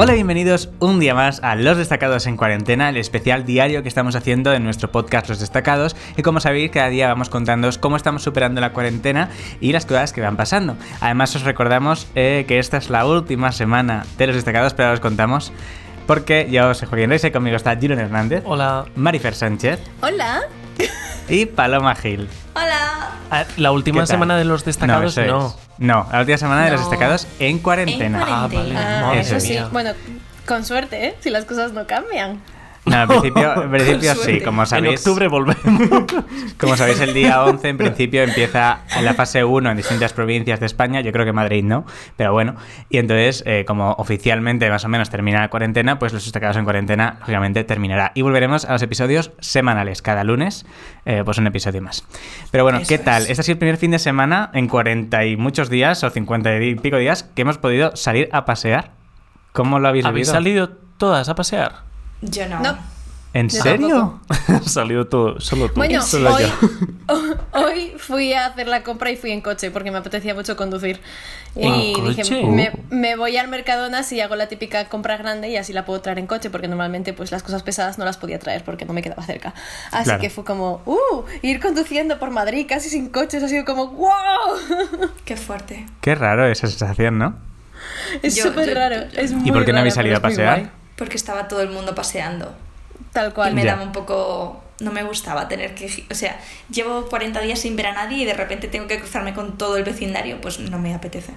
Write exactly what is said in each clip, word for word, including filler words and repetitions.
Hola, bienvenidos un día más a Los Destacados en Cuarentena, el especial diario que estamos haciendo en nuestro podcast Los Destacados, y como sabéis, cada día vamos contándoos cómo estamos superando la cuarentena y las cosas que van pasando. Además, os recordamos eh, que esta es la última semana de Los Destacados, pero ahora os contamos, porque yo soy Joaquín Reyes y conmigo está Junior Hernández. Hola. Marifer Sánchez. Hola. Y Paloma Gil. Hola. La última semana de Los Destacados no. No, no la última semana no. de Los Destacados en cuarentena. En cuarentena. Ah, vale. Ah, eso sí. Mía. Bueno, con suerte, ¿eh? Si las cosas no cambian. No, en principio, en principio sí, como sabéis. En octubre volvemos. Como sabéis, el día once en principio empieza la fase uno en distintas provincias de España. Yo creo que Madrid no, pero bueno. Y entonces, eh, como oficialmente más o menos termina la cuarentena, pues Los Destacados en Cuarentena lógicamente terminará. Y volveremos a los episodios semanales. Cada lunes, eh, pues un episodio más. Pero bueno, eso ¿qué es. tal? Este ha sido el primer fin de semana en cuarenta y muchos días, o cincuenta y pico días, que hemos podido salir a pasear. ¿Cómo lo habéis vivido? ¿Habéis salido todas a pasear? Yo no. no. ¿En yo serio? Ha salido todo, solo tú. Bueno, solo hoy, hoy fui a hacer la compra y fui en coche porque me apetecía mucho conducir. Y coche? dije, me, me voy al Mercadona si hago la típica compra grande y así la puedo traer en coche, porque normalmente pues las cosas pesadas no las podía traer porque no me quedaba cerca. Así claro. que fue como, ¡uh! Ir conduciendo por Madrid casi sin coches ha sido como, ¡wow! Qué fuerte. Qué raro esa sensación, ¿no? Es súper raro. Yo, yo. Es muy ¿Y por qué no habéis salido a pasear? Porque estaba todo el mundo paseando. Tal cual. Y me ya. daba un poco... No me gustaba tener que... O sea, llevo cuarenta días sin ver a nadie y de repente tengo que cruzarme con todo el vecindario. Pues no me apetece.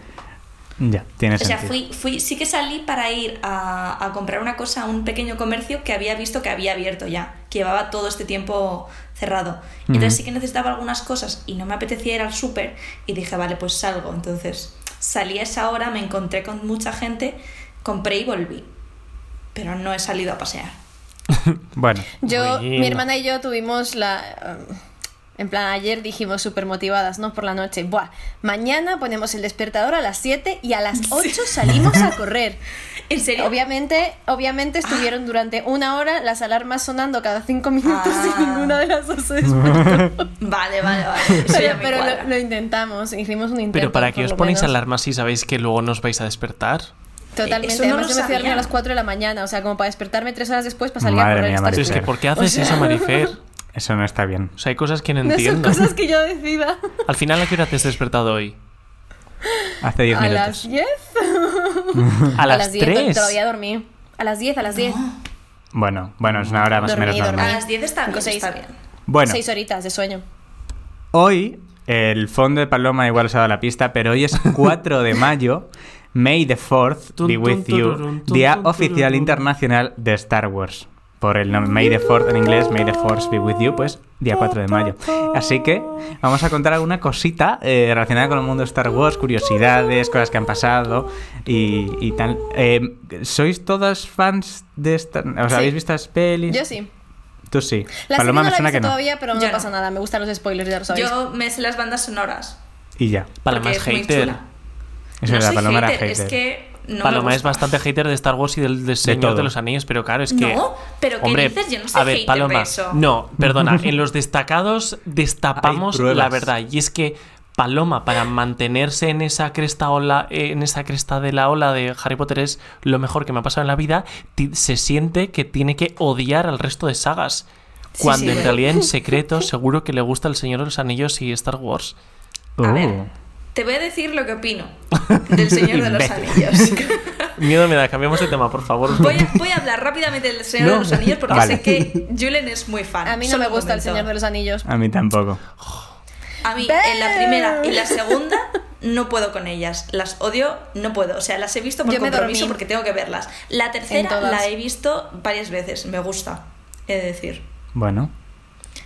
Ya, tiene sentido. O sea, fui, fui, sí que salí para ir a, a comprar una cosa a un pequeño comercio que había visto que había abierto ya. Que llevaba todo este tiempo cerrado. Y entonces uh-huh. sí que necesitaba algunas cosas y no me apetecía ir al súper. Y dije, vale, pues salgo. Entonces salí a esa hora, me encontré con mucha gente, compré y volví. Pero no he salido a pasear. Bueno. Yo, Bien. mi hermana y yo tuvimos la... En plan, ayer dijimos súper motivadas, ¿no? Por la noche. Buah, mañana ponemos el despertador a las siete y a las ocho sí. salimos a correr. ¿En serio? Obviamente, obviamente estuvieron ah. durante una hora las alarmas sonando cada cinco minutos ah. y ninguna de las dos se despertó. Vale, vale, vale. Eso pero pero lo, lo intentamos, hicimos un intento. Pero ¿para qué os ponéis alarmas si sabéis que luego nos vais a despertar? Totalmente, no además yo me fui a dormir a las cuatro de la mañana, o sea, como para despertarme tres horas después para salir Madre a correr. Mía, Marifer. Es que ¿por qué haces o sea... eso, Marifer? Eso no está bien. O sea, hay cosas que no, no entiendo. Son cosas que yo decida. Al final, ¿a qué hora te has despertado hoy? Hace diez minutos. ¿A las diez? ¿A las tres? Todavía dormí. A las diez, a las diez. No. Bueno, bueno, es una hora más o menos normal. A las diez está bien, está bien. Bueno. Seis horitas de sueño. Hoy, el fondo de Paloma igual os ha dado la pista, pero hoy es cuatro de mayo... May the fourth be with you, Día Oficial Internacional de Star Wars. Por el nombre May the fourth en inglés, May the fourth be with you, pues día cuatro de mayo. Así que vamos a contar alguna cosita eh, relacionada con el mundo de Star Wars, curiosidades, cosas que han pasado y, y tal. Eh, ¿Sois todas fans de Star Wars? ¿Os sí. habéis visto las pelis? Yo sí. Tú sí. La Paloma no me suena que no. todavía, pero no, no pasa nada. Me gustan los spoilers, ya lo sabéis. Yo me sé las bandas sonoras. Y ya. Paloma es hater. Es no verdad, Paloma hater, era hater. Es que no Paloma es bastante hater de Star Wars y del de Señor de, de los Anillos, pero claro, es que... No, pero ¿qué hombre, dices? Yo no soy a ver, hater Paloma, de eso. No, perdona, en Los Destacados destapamos la verdad. Y es que Paloma, para mantenerse en esa cresta ola, en esa cresta de la ola de Harry Potter es lo mejor que me ha pasado en la vida, t- se siente que tiene que odiar al resto de sagas. Cuando sí, sí, en realidad, en secreto, seguro que le gusta el Señor de los Anillos y Star Wars. A oh. ver... Te voy a decir lo que opino del Señor de los Anillos. Miedo me da, cambiamos de tema, por favor. Voy a, voy a hablar rápidamente del Señor no. de los Anillos porque vale. sé que Julen es muy fan. A mí no Solo me gusta el Señor de los Anillos. A mí tampoco. A mí en la primera y la segunda no puedo con ellas. Las odio, no puedo. O sea, las he visto por Yo compromiso porque tengo que verlas. La tercera la he visto varias veces. Me gusta, he de decir. Bueno.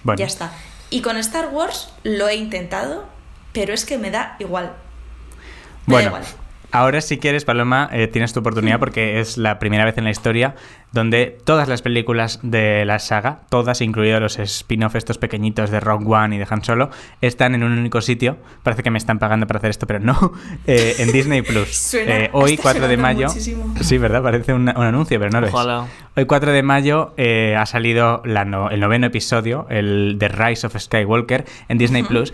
bueno. Ya está. Y con Star Wars lo he intentado... Pero es que me da igual. Me bueno, da igual. Ahora si quieres, Paloma, eh, tienes tu oportunidad porque es la primera vez en la historia donde todas las películas de la saga, todas, incluidos los spin-off estos pequeñitos de Rogue One y de Han Solo, están en un único sitio. Parece que me están pagando para hacer esto, pero no. Eh, en Disney Plus. Suena, eh, hoy, cuatro de mayo... Muchísimo. Sí, ¿verdad? Parece un, un anuncio, pero no lo Ojalá. es. Hoy, cuatro de mayo, eh, ha salido la no, el noveno episodio, el The Rise of Skywalker, en Disney uh-huh. Plus.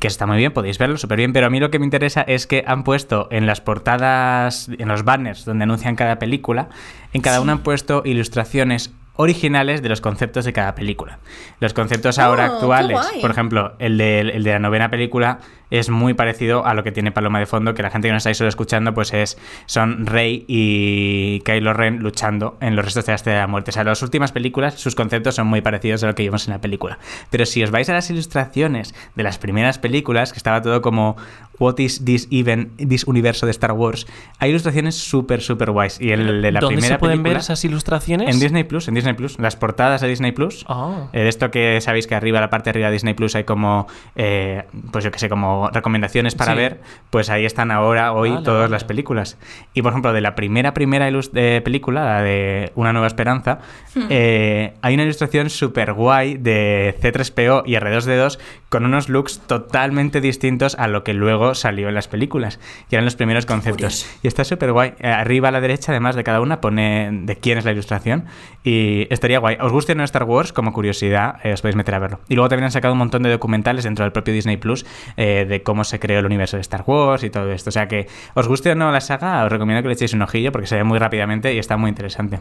que está muy bien, podéis verlo súper bien, pero a mí lo que me interesa es que han puesto en las portadas, en los banners donde anuncian cada película, en cada sí. una han puesto ilustraciones originales de los conceptos de cada película. Los conceptos oh, ahora actuales, por ejemplo, el de, el de la novena película es muy parecido a lo que tiene Paloma de fondo, que la gente que nos estáis solo escuchando, pues es son Rey y Kylo Ren luchando en los restos de la Estrella de la Muerte. O sea, las últimas películas, sus conceptos son muy parecidos a lo que vimos en la película. Pero si os vais a las ilustraciones de las primeras películas, que estaba todo como What is this even, this universo de Star Wars, hay ilustraciones súper, súper guays. Y el de la ¿Dónde primera se pueden película, ver esas ilustraciones? En Disney Plus, en Disney Plus, las portadas de Disney Plus. Oh. Eh, esto que sabéis que arriba, la parte de arriba de Disney Plus hay como, eh, pues yo que sé, como recomendaciones para sí. ver, pues ahí están ahora, hoy, vale, todas vale. las películas. Y por ejemplo, de la primera, primera ilust- eh, película, la de Una Nueva Esperanza, hmm. eh, hay una ilustración súper guay de C tres P O y R dos D dos con unos looks totalmente distintos a lo que luego salió en las películas, que eran los primeros conceptos. Y está súper guay. Eh, arriba a la derecha, además de cada una, pone de quién es la ilustración y Y estaría guay. ¿Os gusta o no Star Wars? Como curiosidad, eh, os podéis meter a verlo. Y luego también han sacado un montón de documentales dentro del propio Disney Plus eh, de cómo se creó el universo de Star Wars y todo esto. O sea que, ¿os guste o no la saga? Os recomiendo que le echéis un ojillo porque se ve muy rápidamente y está muy interesante.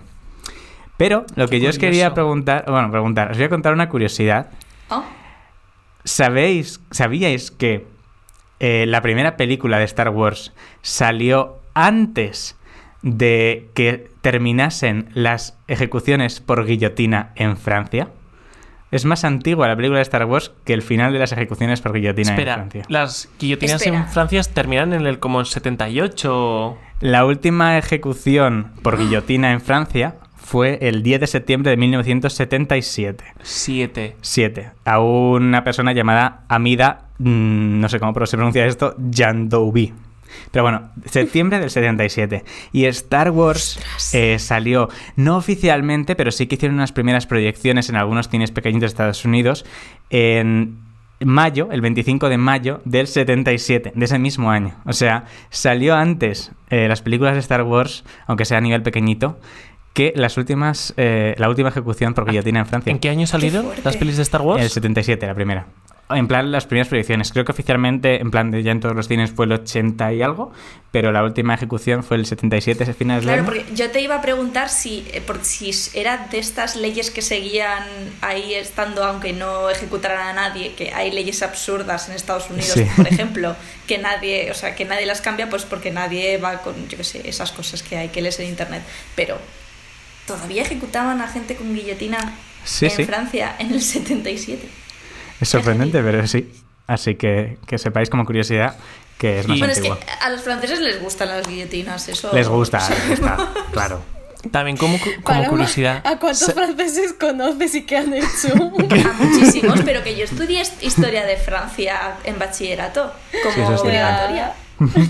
Pero lo Qué que curioso. Yo os quería preguntar, bueno, preguntar, os voy a contar una curiosidad. Oh. ¿Sabéis, sabíais que eh, la primera película de Star Wars salió antes de que terminasen las ejecuciones por guillotina en Francia? Es más antigua la película de Star Wars que el final de las ejecuciones por guillotina Espera, en Francia. Las guillotinas Espera. en Francia terminan en el como setenta y ocho. La última ejecución por guillotina en Francia fue el diez de septiembre de mil novecientos setenta y siete. Siete. Siete. A una persona llamada Amida, mmm, no sé cómo se pronuncia esto, Yandoubi. Pero bueno, septiembre del setenta y siete. Y Star Wars eh, salió, no oficialmente, pero sí que hicieron unas primeras proyecciones en algunos cines pequeñitos de Estados Unidos en mayo, el veinticinco de mayo del setenta y siete, de ese mismo año. O sea, salió antes eh, las películas de Star Wars, aunque sea a nivel pequeñito, que las últimas, eh, la última ejecución por guillotina en Francia. ¿En qué año salieron las pelis de Star Wars? En el setenta y siete, la primera. En plan, las primeras proyecciones. Creo que oficialmente, en plan, de ya en todos los cines fue el ochenta y algo, pero la última ejecución fue el setenta y siete, ese final. Claro, porque yo te iba a preguntar si, por, si era de estas leyes que seguían ahí estando, aunque no ejecutaran a nadie, que hay leyes absurdas en Estados Unidos, sí. por ejemplo, que nadie, o sea, que nadie las cambia, pues porque nadie va con, yo qué sé, esas cosas que hay que lees en internet. Pero todavía ejecutaban a gente con guillotina sí, en sí. Francia en el setenta y siete. Es sorprendente, pero sí. Así que, que sepáis como curiosidad que es más bueno, antiguo. Pero es que a los franceses les gustan las guillotinas, eso... Les gusta, les gusta, claro. También como, como Paloma, curiosidad... ¿A cuántos se... franceses conoces y qué han hecho? A muchísimos, pero que yo estudié historia de Francia en bachillerato, como sí, obligatoria.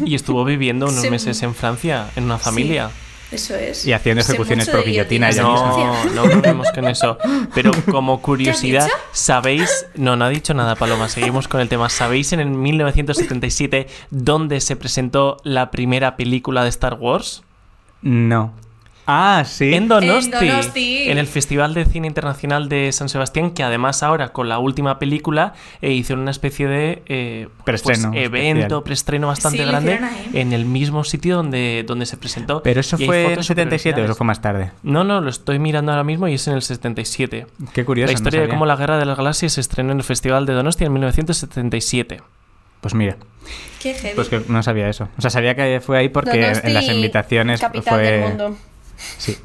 Y estuvo viviendo unos sí. meses en Francia, en una familia. Sí. Eso es. Y haciendo ejecuciones por guillotina. No, no volvemos con eso. Pero como curiosidad, ¿sabéis? No, no ha dicho nada, Paloma. Seguimos con el tema. ¿Sabéis en el mil novecientos setenta y siete dónde se presentó la primera película de Star Wars? No. Ah, sí. En Donosti, en Donosti. En el Festival de Cine Internacional de San Sebastián, que además ahora con la última película eh, hicieron una especie de eh, pues, evento, preestreno bastante sí, grande en el mismo sitio donde, donde se presentó. Pero eso fue en el setenta y siete, o eso fue más tarde. No, no, lo estoy mirando ahora mismo y es en el setenta y siete. Qué curioso. La historia no de cómo la Guerra de las Galaxias se estrenó en el Festival de Donosti en mil novecientos setenta y siete. Pues mira. Qué heavy. Pues que no sabía eso. O sea, sabía que fue ahí porque Donosti, en las invitaciones capital fue... del mundo. Sí.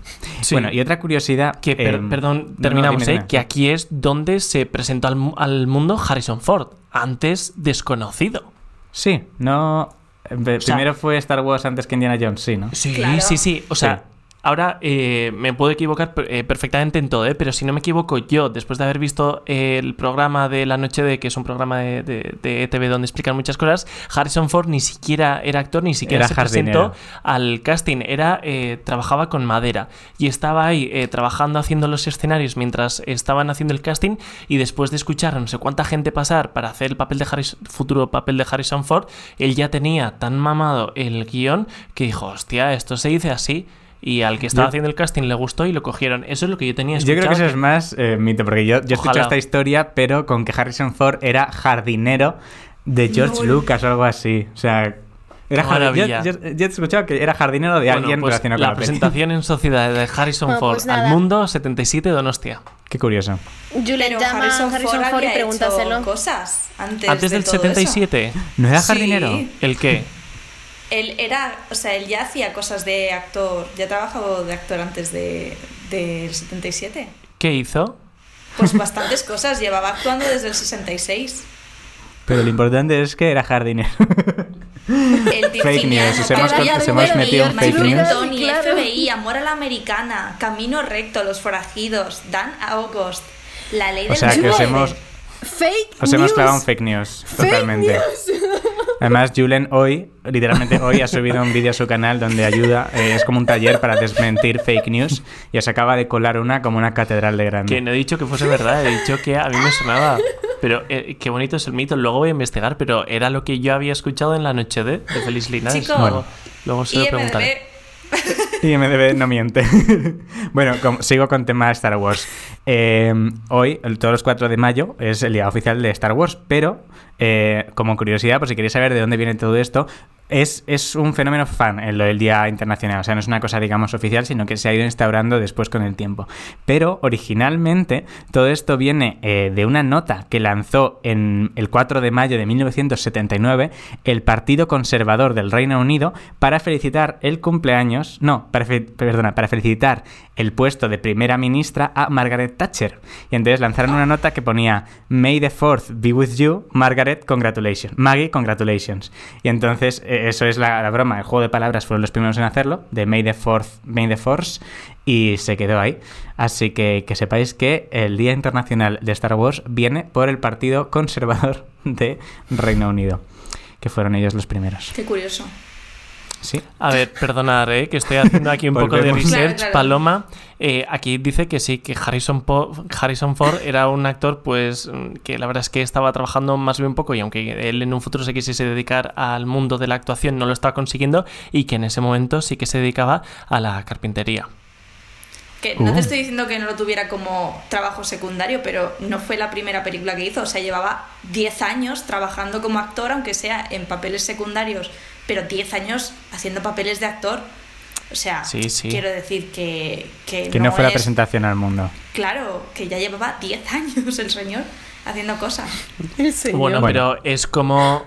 sí. Bueno, y otra curiosidad... Que, per- eh, perdón, terminamos, no, no, no, no. ¿eh? Que aquí es donde se presentó al, al mundo Harrison Ford, antes desconocido. Sí, no... Primero o sea, fue Star Wars antes que Indiana Jones, sí, ¿no? Sí, claro. sí, sí. O sea, sí. ahora eh, me puedo equivocar eh, perfectamente en todo, ¿eh? Pero si no me equivoco yo, después de haber visto el programa de La Noche de, que es un programa de, de, de E T V donde explican muchas cosas, Harrison Ford ni siquiera era actor, ni siquiera era se jardinero. Presentó al casting. Era eh, trabajaba con madera y estaba ahí eh, trabajando, haciendo los escenarios mientras estaban haciendo el casting, y después de escuchar a no sé cuánta gente pasar para hacer el papel de Harris, futuro papel de Harrison Ford, él ya tenía tan mamado el guión que dijo, hostia, esto se dice así. Y al que estaba yo, haciendo el casting le gustó y lo cogieron. Eso es lo que yo tenía escuchado. Yo creo que eso es más eh, mito, porque yo, yo escuché esta historia, pero con que Harrison Ford era jardinero de George no, Lucas o algo así. O sea, era jard... yo, yo, yo he escuchado que era jardinero de bueno, alguien pues relacionado la con la presentación peli. En sociedad de Harrison ah, Ford pues al mundo setenta y siete Donostia. Qué curioso. Yo le llamo Harrison, Harrison Ford y pregúntaselo. Cosas antes, antes de del setenta y siete. Eso. ¿No era jardinero? Sí. ¿El qué? Él era, o sea, él ya hacía cosas de actor, ya trabajaba de actor antes de del setenta y siete. ¿Qué hizo? Pues bastantes cosas, llevaba actuando desde el sesenta y seis. Pero lo importante es que era jardinero. El fake news, nos hemos, nos hemos metido en fake news. Tony, claro. F B I, amor a la americana, camino recto, los forajidos, Dan August, la ley del... O sea, que os hemos... Fake Os news. hemos clavado en fake news, fake totalmente. News. Además, Julen hoy, literalmente hoy, ha subido un vídeo a su canal donde ayuda, eh, es como un taller para desmentir fake news, y se acaba de colar una como una catedral de grande. Que no he dicho que fuese verdad, he dicho que a mí me sonaba, pero eh, qué bonito es el mito, luego voy a investigar, pero era lo que yo había escuchado en la noche de, de Feliz Linares. Chico, bueno, luego se lo preguntaré. I M D B no miente. Bueno, como, sigo con tema Star Wars. Eh, hoy, el, todos los cuatro de mayo, es el día oficial de Star Wars, pero, eh, como curiosidad, por si queréis saber de dónde viene todo esto, es, es un fenómeno fan en lo del Día Internacional. O sea, no es una cosa, digamos, oficial, sino que se ha ido instaurando después con el tiempo. Pero, originalmente, todo esto viene eh, de una nota que lanzó en el cuatro de mayo de mil novecientos setenta y nueve el Partido Conservador del Reino Unido para felicitar el cumpleaños... No, para fe, perdona, para felicitar el puesto de primera ministra a Margaret Thatcher. Y entonces lanzaron una nota que ponía May the fourth be with you, Margaret, congratulations. Maggie, congratulations. Y entonces... Eh, Eso es la, la broma, el juego de palabras fueron los primeros en hacerlo, de May the Force, May the Force, y se quedó ahí. Así que que sepáis que el Día Internacional de Star Wars viene por el Partido Conservador de Reino Unido, que fueron ellos los primeros. Qué curioso. Sí. A ver, perdonad, ¿eh? que estoy haciendo aquí un poco de research, claro, claro. Paloma. Eh, aquí dice que sí, que Harrison, po- Harrison Ford era un actor, pues, que la verdad es que estaba trabajando más bien poco, y aunque él en un futuro se quisiese dedicar al mundo de la actuación, no lo estaba consiguiendo, y que en ese momento sí que se dedicaba a la carpintería. Que no uh. te estoy diciendo que no lo tuviera como trabajo secundario, pero no fue la primera película que hizo. O sea, llevaba diez años trabajando como actor, aunque sea en papeles secundarios, pero diez años haciendo papeles de actor. O sea, sí, sí. quiero decir que... Que, que no, no fue es... la presentación al mundo. Claro, que ya llevaba diez años el señor haciendo cosas. El señor. Bueno, bueno, pero es como...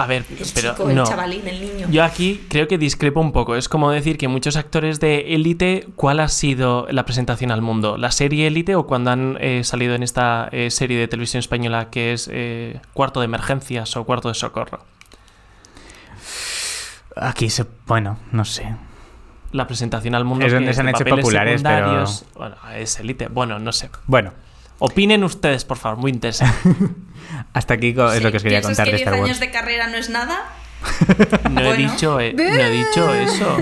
A ver, el pero chico, no. El chavalín, el niño. Yo aquí creo que discrepo un poco. Es como decir que muchos actores de Élite, ¿cuál ha sido la presentación al mundo? ¿La serie Élite o cuando han eh, salido en esta eh, serie de televisión española que es eh, Cuarto de Emergencias o Cuarto de Socorro? Aquí se... Bueno, no sé. La presentación al mundo es donde se han hecho populares, pero... Bueno, es Élite. Bueno, no sé. Bueno. Opinen ustedes, por favor, muy interesante. Hasta aquí es sí, lo que os quería contar de Star Wars. ¿diez años de carrera no es nada? No, bueno. he dicho, eh, no he dicho eso.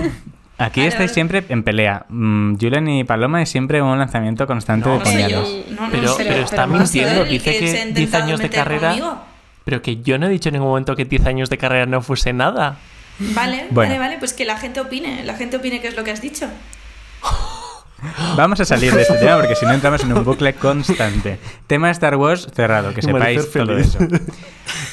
Aquí Ahora, estáis siempre en pelea. Mm, Julen y Paloma es siempre un lanzamiento constante no, de coñados. No, no, pero, no, pero, pero está pero mintiendo. Dice que diez años de carrera... Conmigo. Pero que yo no he dicho en ningún momento que diez años de carrera no fuese nada. Vale, bueno. vale, vale. Pues que la gente opine. La gente opine qué es lo que has dicho. Vamos a salir de este tema porque si no entramos en un bucle constante. Tema Star Wars cerrado, que sepáis todo eso.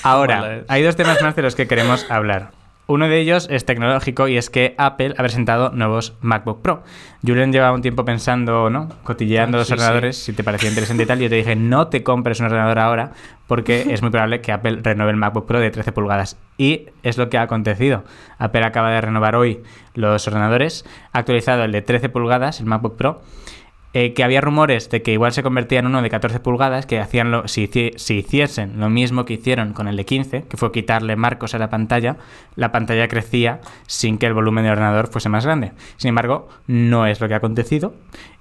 Ahora, hay dos temas más de los que queremos hablar. Uno de ellos es tecnológico y es que Apple ha presentado nuevos MacBook Pro. Julen llevaba un tiempo pensando, ¿no? Cotilleando los sí, ordenadores, sí. si te parecía interesante y tal. Y yo te dije, no te compres un ordenador ahora porque es muy probable que Apple renueve el MacBook Pro de trece pulgadas. Y es lo que ha acontecido. Apple acaba de renovar hoy los ordenadores. Ha actualizado el de trece pulgadas, el MacBook Pro. Eh, que había rumores de que igual se convertía en uno de catorce pulgadas, que hacían lo, si, si hiciesen lo mismo que hicieron con el de quince, que fue quitarle marcos a la pantalla, la pantalla crecía sin que el volumen del ordenador fuese más grande. Sin embargo, no es lo que ha acontecido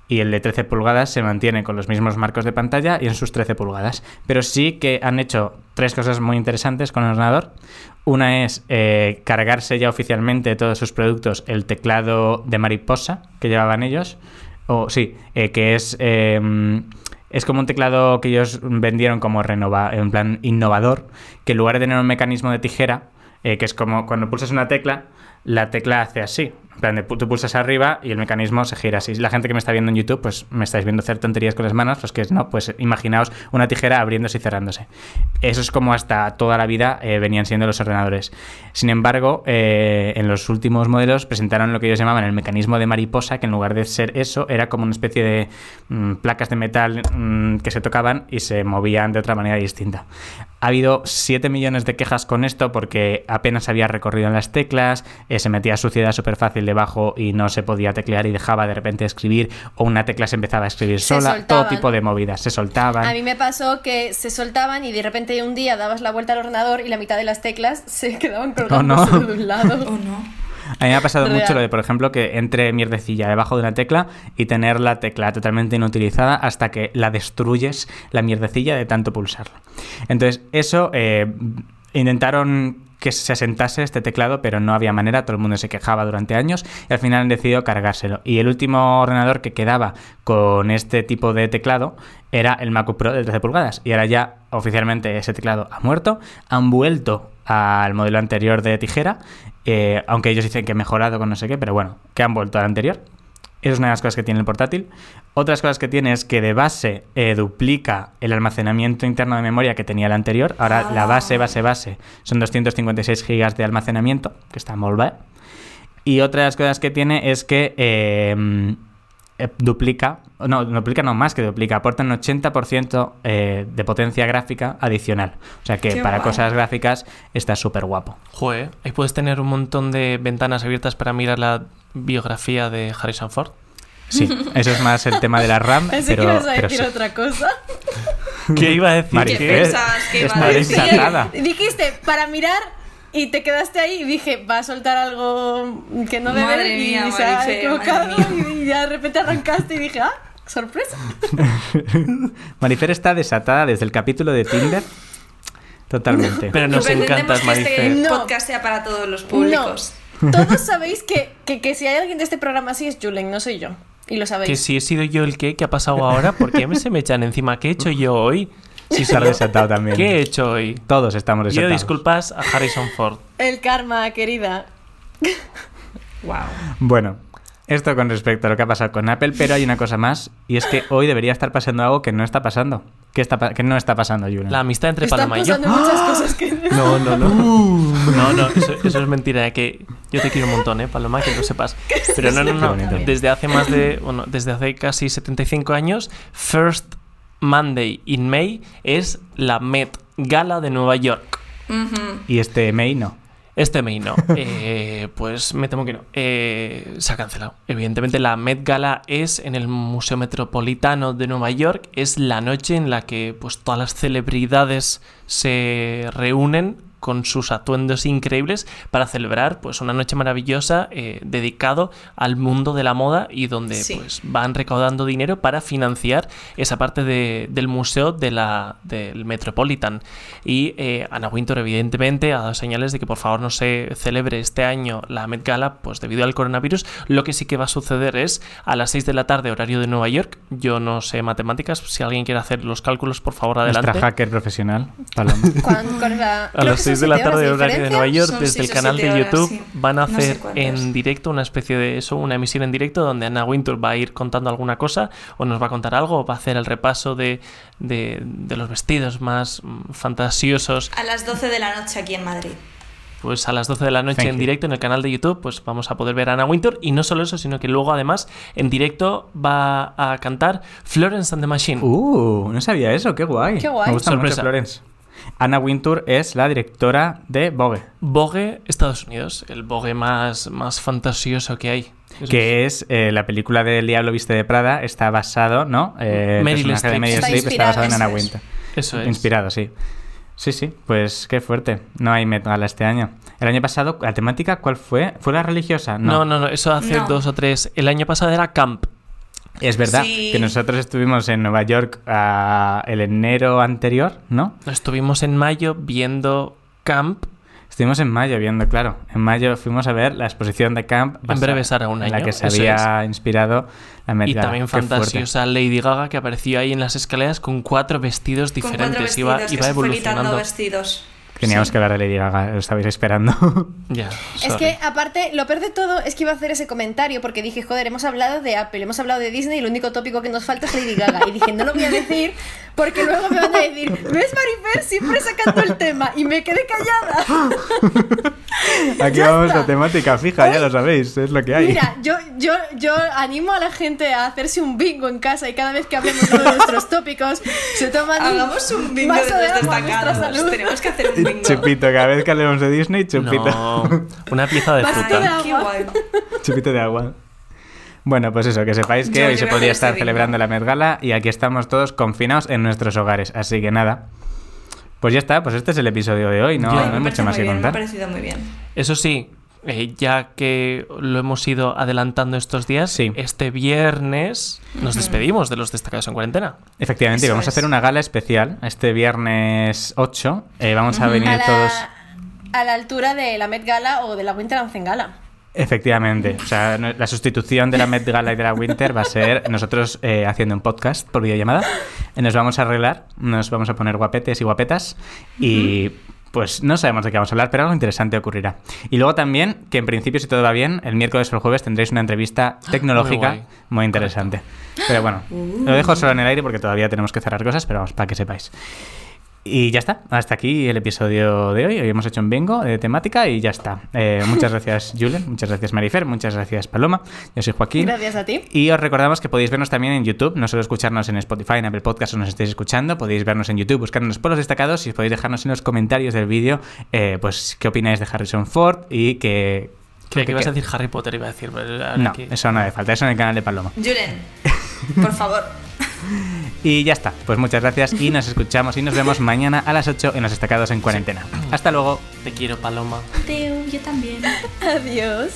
y el de trece pulgadas se mantiene con los mismos marcos de pantalla y en sus trece pulgadas. Pero sí que han hecho tres cosas muy interesantes con el ordenador. Una es eh, cargarse ya oficialmente de todos sus productos el teclado de mariposa que llevaban ellos. Oh, sí, eh, que es eh, es como un teclado que ellos vendieron como renova, en plan innovador, que en lugar de tener un mecanismo de tijera, eh, que es como cuando pulsas una tecla, la tecla hace así, En plan, de, tú pulsas arriba y el mecanismo se gira. Si la gente que me está viendo en YouTube, pues me estáis viendo hacer tonterías con las manos, los que no, pues imaginaos una tijera abriéndose y cerrándose. Eso es como hasta toda la vida eh, venían siendo los ordenadores. Sin embargo, eh, en los últimos modelos presentaron lo que ellos llamaban el mecanismo de mariposa, que en lugar de ser eso, era como una especie de mmm, placas de metal mmm, que se tocaban y se movían de otra manera distinta. Ha habido siete millones de quejas con esto porque apenas había recorrido en las teclas, eh, se metía suciedad súper fácil debajo y no se podía teclear y dejaba de repente de escribir, o una tecla se empezaba a escribir sola, todo tipo de movidas, se soltaban. A mí me pasó que se soltaban y de repente un día dabas la vuelta al ordenador y la mitad de las teclas se quedaban colgando oh, no. de un lado. Oh, no. A mí me ha pasado Real. mucho lo de, por ejemplo, que entre mierdecilla debajo de una tecla y tener la tecla totalmente inutilizada hasta que la destruyes, la mierdecilla, de tanto pulsarla. Entonces, eso eh, intentaron que se asentase este teclado, pero no había manera, todo el mundo se quejaba durante años y al final han decidido cargárselo. Y el último ordenador que quedaba con este tipo de teclado era el MacBook Pro de trece pulgadas y ahora ya oficialmente ese teclado ha muerto. Han vuelto al modelo anterior de tijera, eh, aunque ellos dicen que ha mejorado con no sé qué, pero bueno, que han vuelto al anterior. Esa es una de las cosas que tiene el portátil. Otras cosas que tiene es que de base eh, duplica el almacenamiento interno de memoria que tenía el anterior. Ahora ah. la base, base, base son doscientos cincuenta y seis gigas de almacenamiento, que está muy bien. Y otra de las cosas que tiene es que eh, duplica, no, duplica no más que duplica, aportan un ochenta por ciento eh, de potencia gráfica adicional. O sea que Qué para guay. cosas gráficas está súper guapo. Joder, ahí puedes tener un montón de ventanas abiertas para mirar la biografía de Harrison Ford. Sí, eso es más el tema de la RAM. Pensé pero, que ibas a decir sí. otra cosa. ¿Qué iba a decir? ¿Qué, ¿Qué pensabas que iba a decir? Dijiste, para mirar... Y te quedaste ahí y dije, va a soltar algo que no debe. Madre y mía, se ha equivocado y ya de repente arrancaste y dije, ah, sorpresa. Marifer está desatada desde el capítulo de Tinder. Totalmente. No, pero nos encantas, Marifer. Que este podcast sea para todos los públicos. No. Todos sabéis que, que, que si hay alguien de este programa así es Julen, no soy yo. Y lo sabéis. Que si he sido yo el que, que ha pasado ahora, ¿por qué se me echan encima? ¿Qué he hecho yo hoy? Sí, se ha desatado también. ¿Qué he hecho hoy? Todos estamos desatados. Yo disculpas a Harrison Ford. El karma, querida. Wow. Bueno, esto con respecto a lo que ha pasado con Apple, pero hay una cosa más, y es que hoy debería estar pasando algo que no está pasando. ¿Qué está pa- que no está pasando, Julen? La amistad entre Paloma y yo. Están pasando muchas cosas que... No, no, no. No, no, eso, eso es mentira. Que yo te quiero un montón, ¿eh, Paloma? Que lo sepas. Pero no, no, no. no. Desde hace más de... Bueno, desde hace casi setenta y cinco años, First... Monday in May es la Met Gala de Nueva York. Uh-huh. Y este May no. Este May no. eh, pues me temo que no. Eh, se ha cancelado. Evidentemente, la Met Gala es en el Museo Metropolitano de Nueva York. Es la noche en la que pues, todas las celebridades se reúnen con sus atuendos increíbles para celebrar pues, una noche maravillosa eh, dedicado al mundo de la moda y donde sí. pues, van recaudando dinero para financiar esa parte de, del museo de la, del Metropolitan. Y eh, Anna Wintour, evidentemente, ha dado señales de que por favor no se celebre este año la Met Gala pues, debido al coronavirus. Lo que sí que va a suceder es a las seis de la tarde, horario de Nueva York. Yo no sé matemáticas. Si alguien quiere hacer los cálculos, por favor, adelante. Nuestra hacker profesional, Paloma. A las de la tarde horario de Nueva York, desde el canal de YouTube, sí. van a hacer no sé en directo una especie de eso, una emisión en directo donde Anna Wintour va a ir contando alguna cosa o nos va a contar algo o va a hacer el repaso de, de, de los vestidos más fantasiosos. A las doce de la noche aquí en Madrid. Pues a las doce de la noche Thank en you. directo en el canal de YouTube pues vamos a poder ver a Anna Wintour y no solo eso, sino que luego además en directo va a cantar Florence and the Machine. Uh, no sabía eso, qué guay. Qué guay. Me gusta Sorpresa. mucho Florence. Anna Wintour es la directora de Vogue. Vogue, Estados Unidos, el Vogue más, más fantasioso que hay. Eso que es, es eh, la película de El Diablo Viste de Prada, está basado, ¿no? Eh, Meryl Streep. Meryl Streep está basado en Anna Wintour. Eso es. Inspirado, sí. Sí, sí, pues qué fuerte. No hay Met Gala este año. El año pasado, ¿la temática cuál fue? ¿Fue la religiosa? No, no, no, no eso hace no. dos o tres. El año pasado era Camp. Es verdad sí. que nosotros estuvimos en Nueva York uh, el enero anterior, ¿no? Estuvimos en mayo viendo Camp. Estuvimos en mayo viendo, claro. En mayo fuimos a ver la exposición de Camp. En breve será un año. En la que se había inspirado la Met Gala. Y también fantasiosa Lady Gaga, que apareció ahí en las escaleras con cuatro vestidos diferentes. Con cuatro vestidos, iba, iba evolucionando. Vestidos. Teníamos sí. que hablar de Lady Gaga, lo estabais esperando. Yeah, es que, aparte, lo peor de todo es que iba a hacer ese comentario, porque dije, joder, hemos hablado de Apple, hemos hablado de Disney, y el único tópico que nos falta es Lady Gaga. Y dije, no lo voy a decir, porque luego me van a decir, ¿ves, Marifer? Siempre sacando el tema. Y me quedé callada. Aquí vamos está. La temática fija, ya lo sabéis, es lo que hay. Mira, yo, yo, yo animo a la gente a hacerse un bingo en casa, y cada vez que hablemos de nuestros tópicos, se toman Hagamos un bingo de los destacados. Tenemos que hacer un bingo. Chupito, cada vez que hablemos de Disney, chupito. No, una pieza de fruta. Ay, qué guay. Chupito de agua. Bueno, pues eso, que sepáis que yo hoy se podía estar celebrando la Met Gala y aquí estamos todos confinados en nuestros hogares. Así que nada, pues ya está, pues este es el episodio de hoy, no, no hay mucho más que contar. Me ha parecido muy bien. Eso sí, eh, ya que lo hemos ido adelantando estos días, sí. este viernes nos despedimos de los destacados en cuarentena. Efectivamente, eso vamos es. a hacer una gala especial este viernes ocho. Eh, vamos a venir a la, todos... A la altura de la Met Gala o de la Winter Anzen Gala. Efectivamente, o sea, la sustitución de la Met Gala y de la Winter va a ser nosotros eh, haciendo un podcast por videollamada. Nos vamos a arreglar, nos vamos a poner guapetes y guapetas y pues no sabemos de qué vamos a hablar, pero algo interesante ocurrirá. Y luego también, que en principio si todo va bien, el miércoles o el jueves tendréis una entrevista tecnológica muy, muy interesante. Correcto. Pero bueno, lo dejo solo en el aire porque todavía tenemos que cerrar cosas, pero vamos, para que sepáis. Y ya está, hasta aquí el episodio de hoy. Hoy hemos hecho un bingo de temática y ya está. Eh, muchas gracias, Julen. Muchas gracias, Marifer. Muchas gracias, Paloma. Yo soy Joaquín. Gracias a ti. Y os recordamos que podéis vernos también en YouTube. No solo escucharnos en Spotify, en Apple Podcasts, o nos estéis escuchando. Podéis vernos en YouTube, buscarnos por los destacados y podéis dejarnos en los comentarios del vídeo eh, pues qué opináis de Harrison Ford y que... Creía que, que ibas que... a decir Harry Potter, iba a decir. No, que... eso no hace falta. Eso en el canal de Paloma. Julen, por favor. Y ya está, pues muchas gracias y nos escuchamos y nos vemos mañana a las ocho en Los Destacados en Cuarentena. Hasta luego. Te quiero, Paloma. Teo, yo también. Adiós.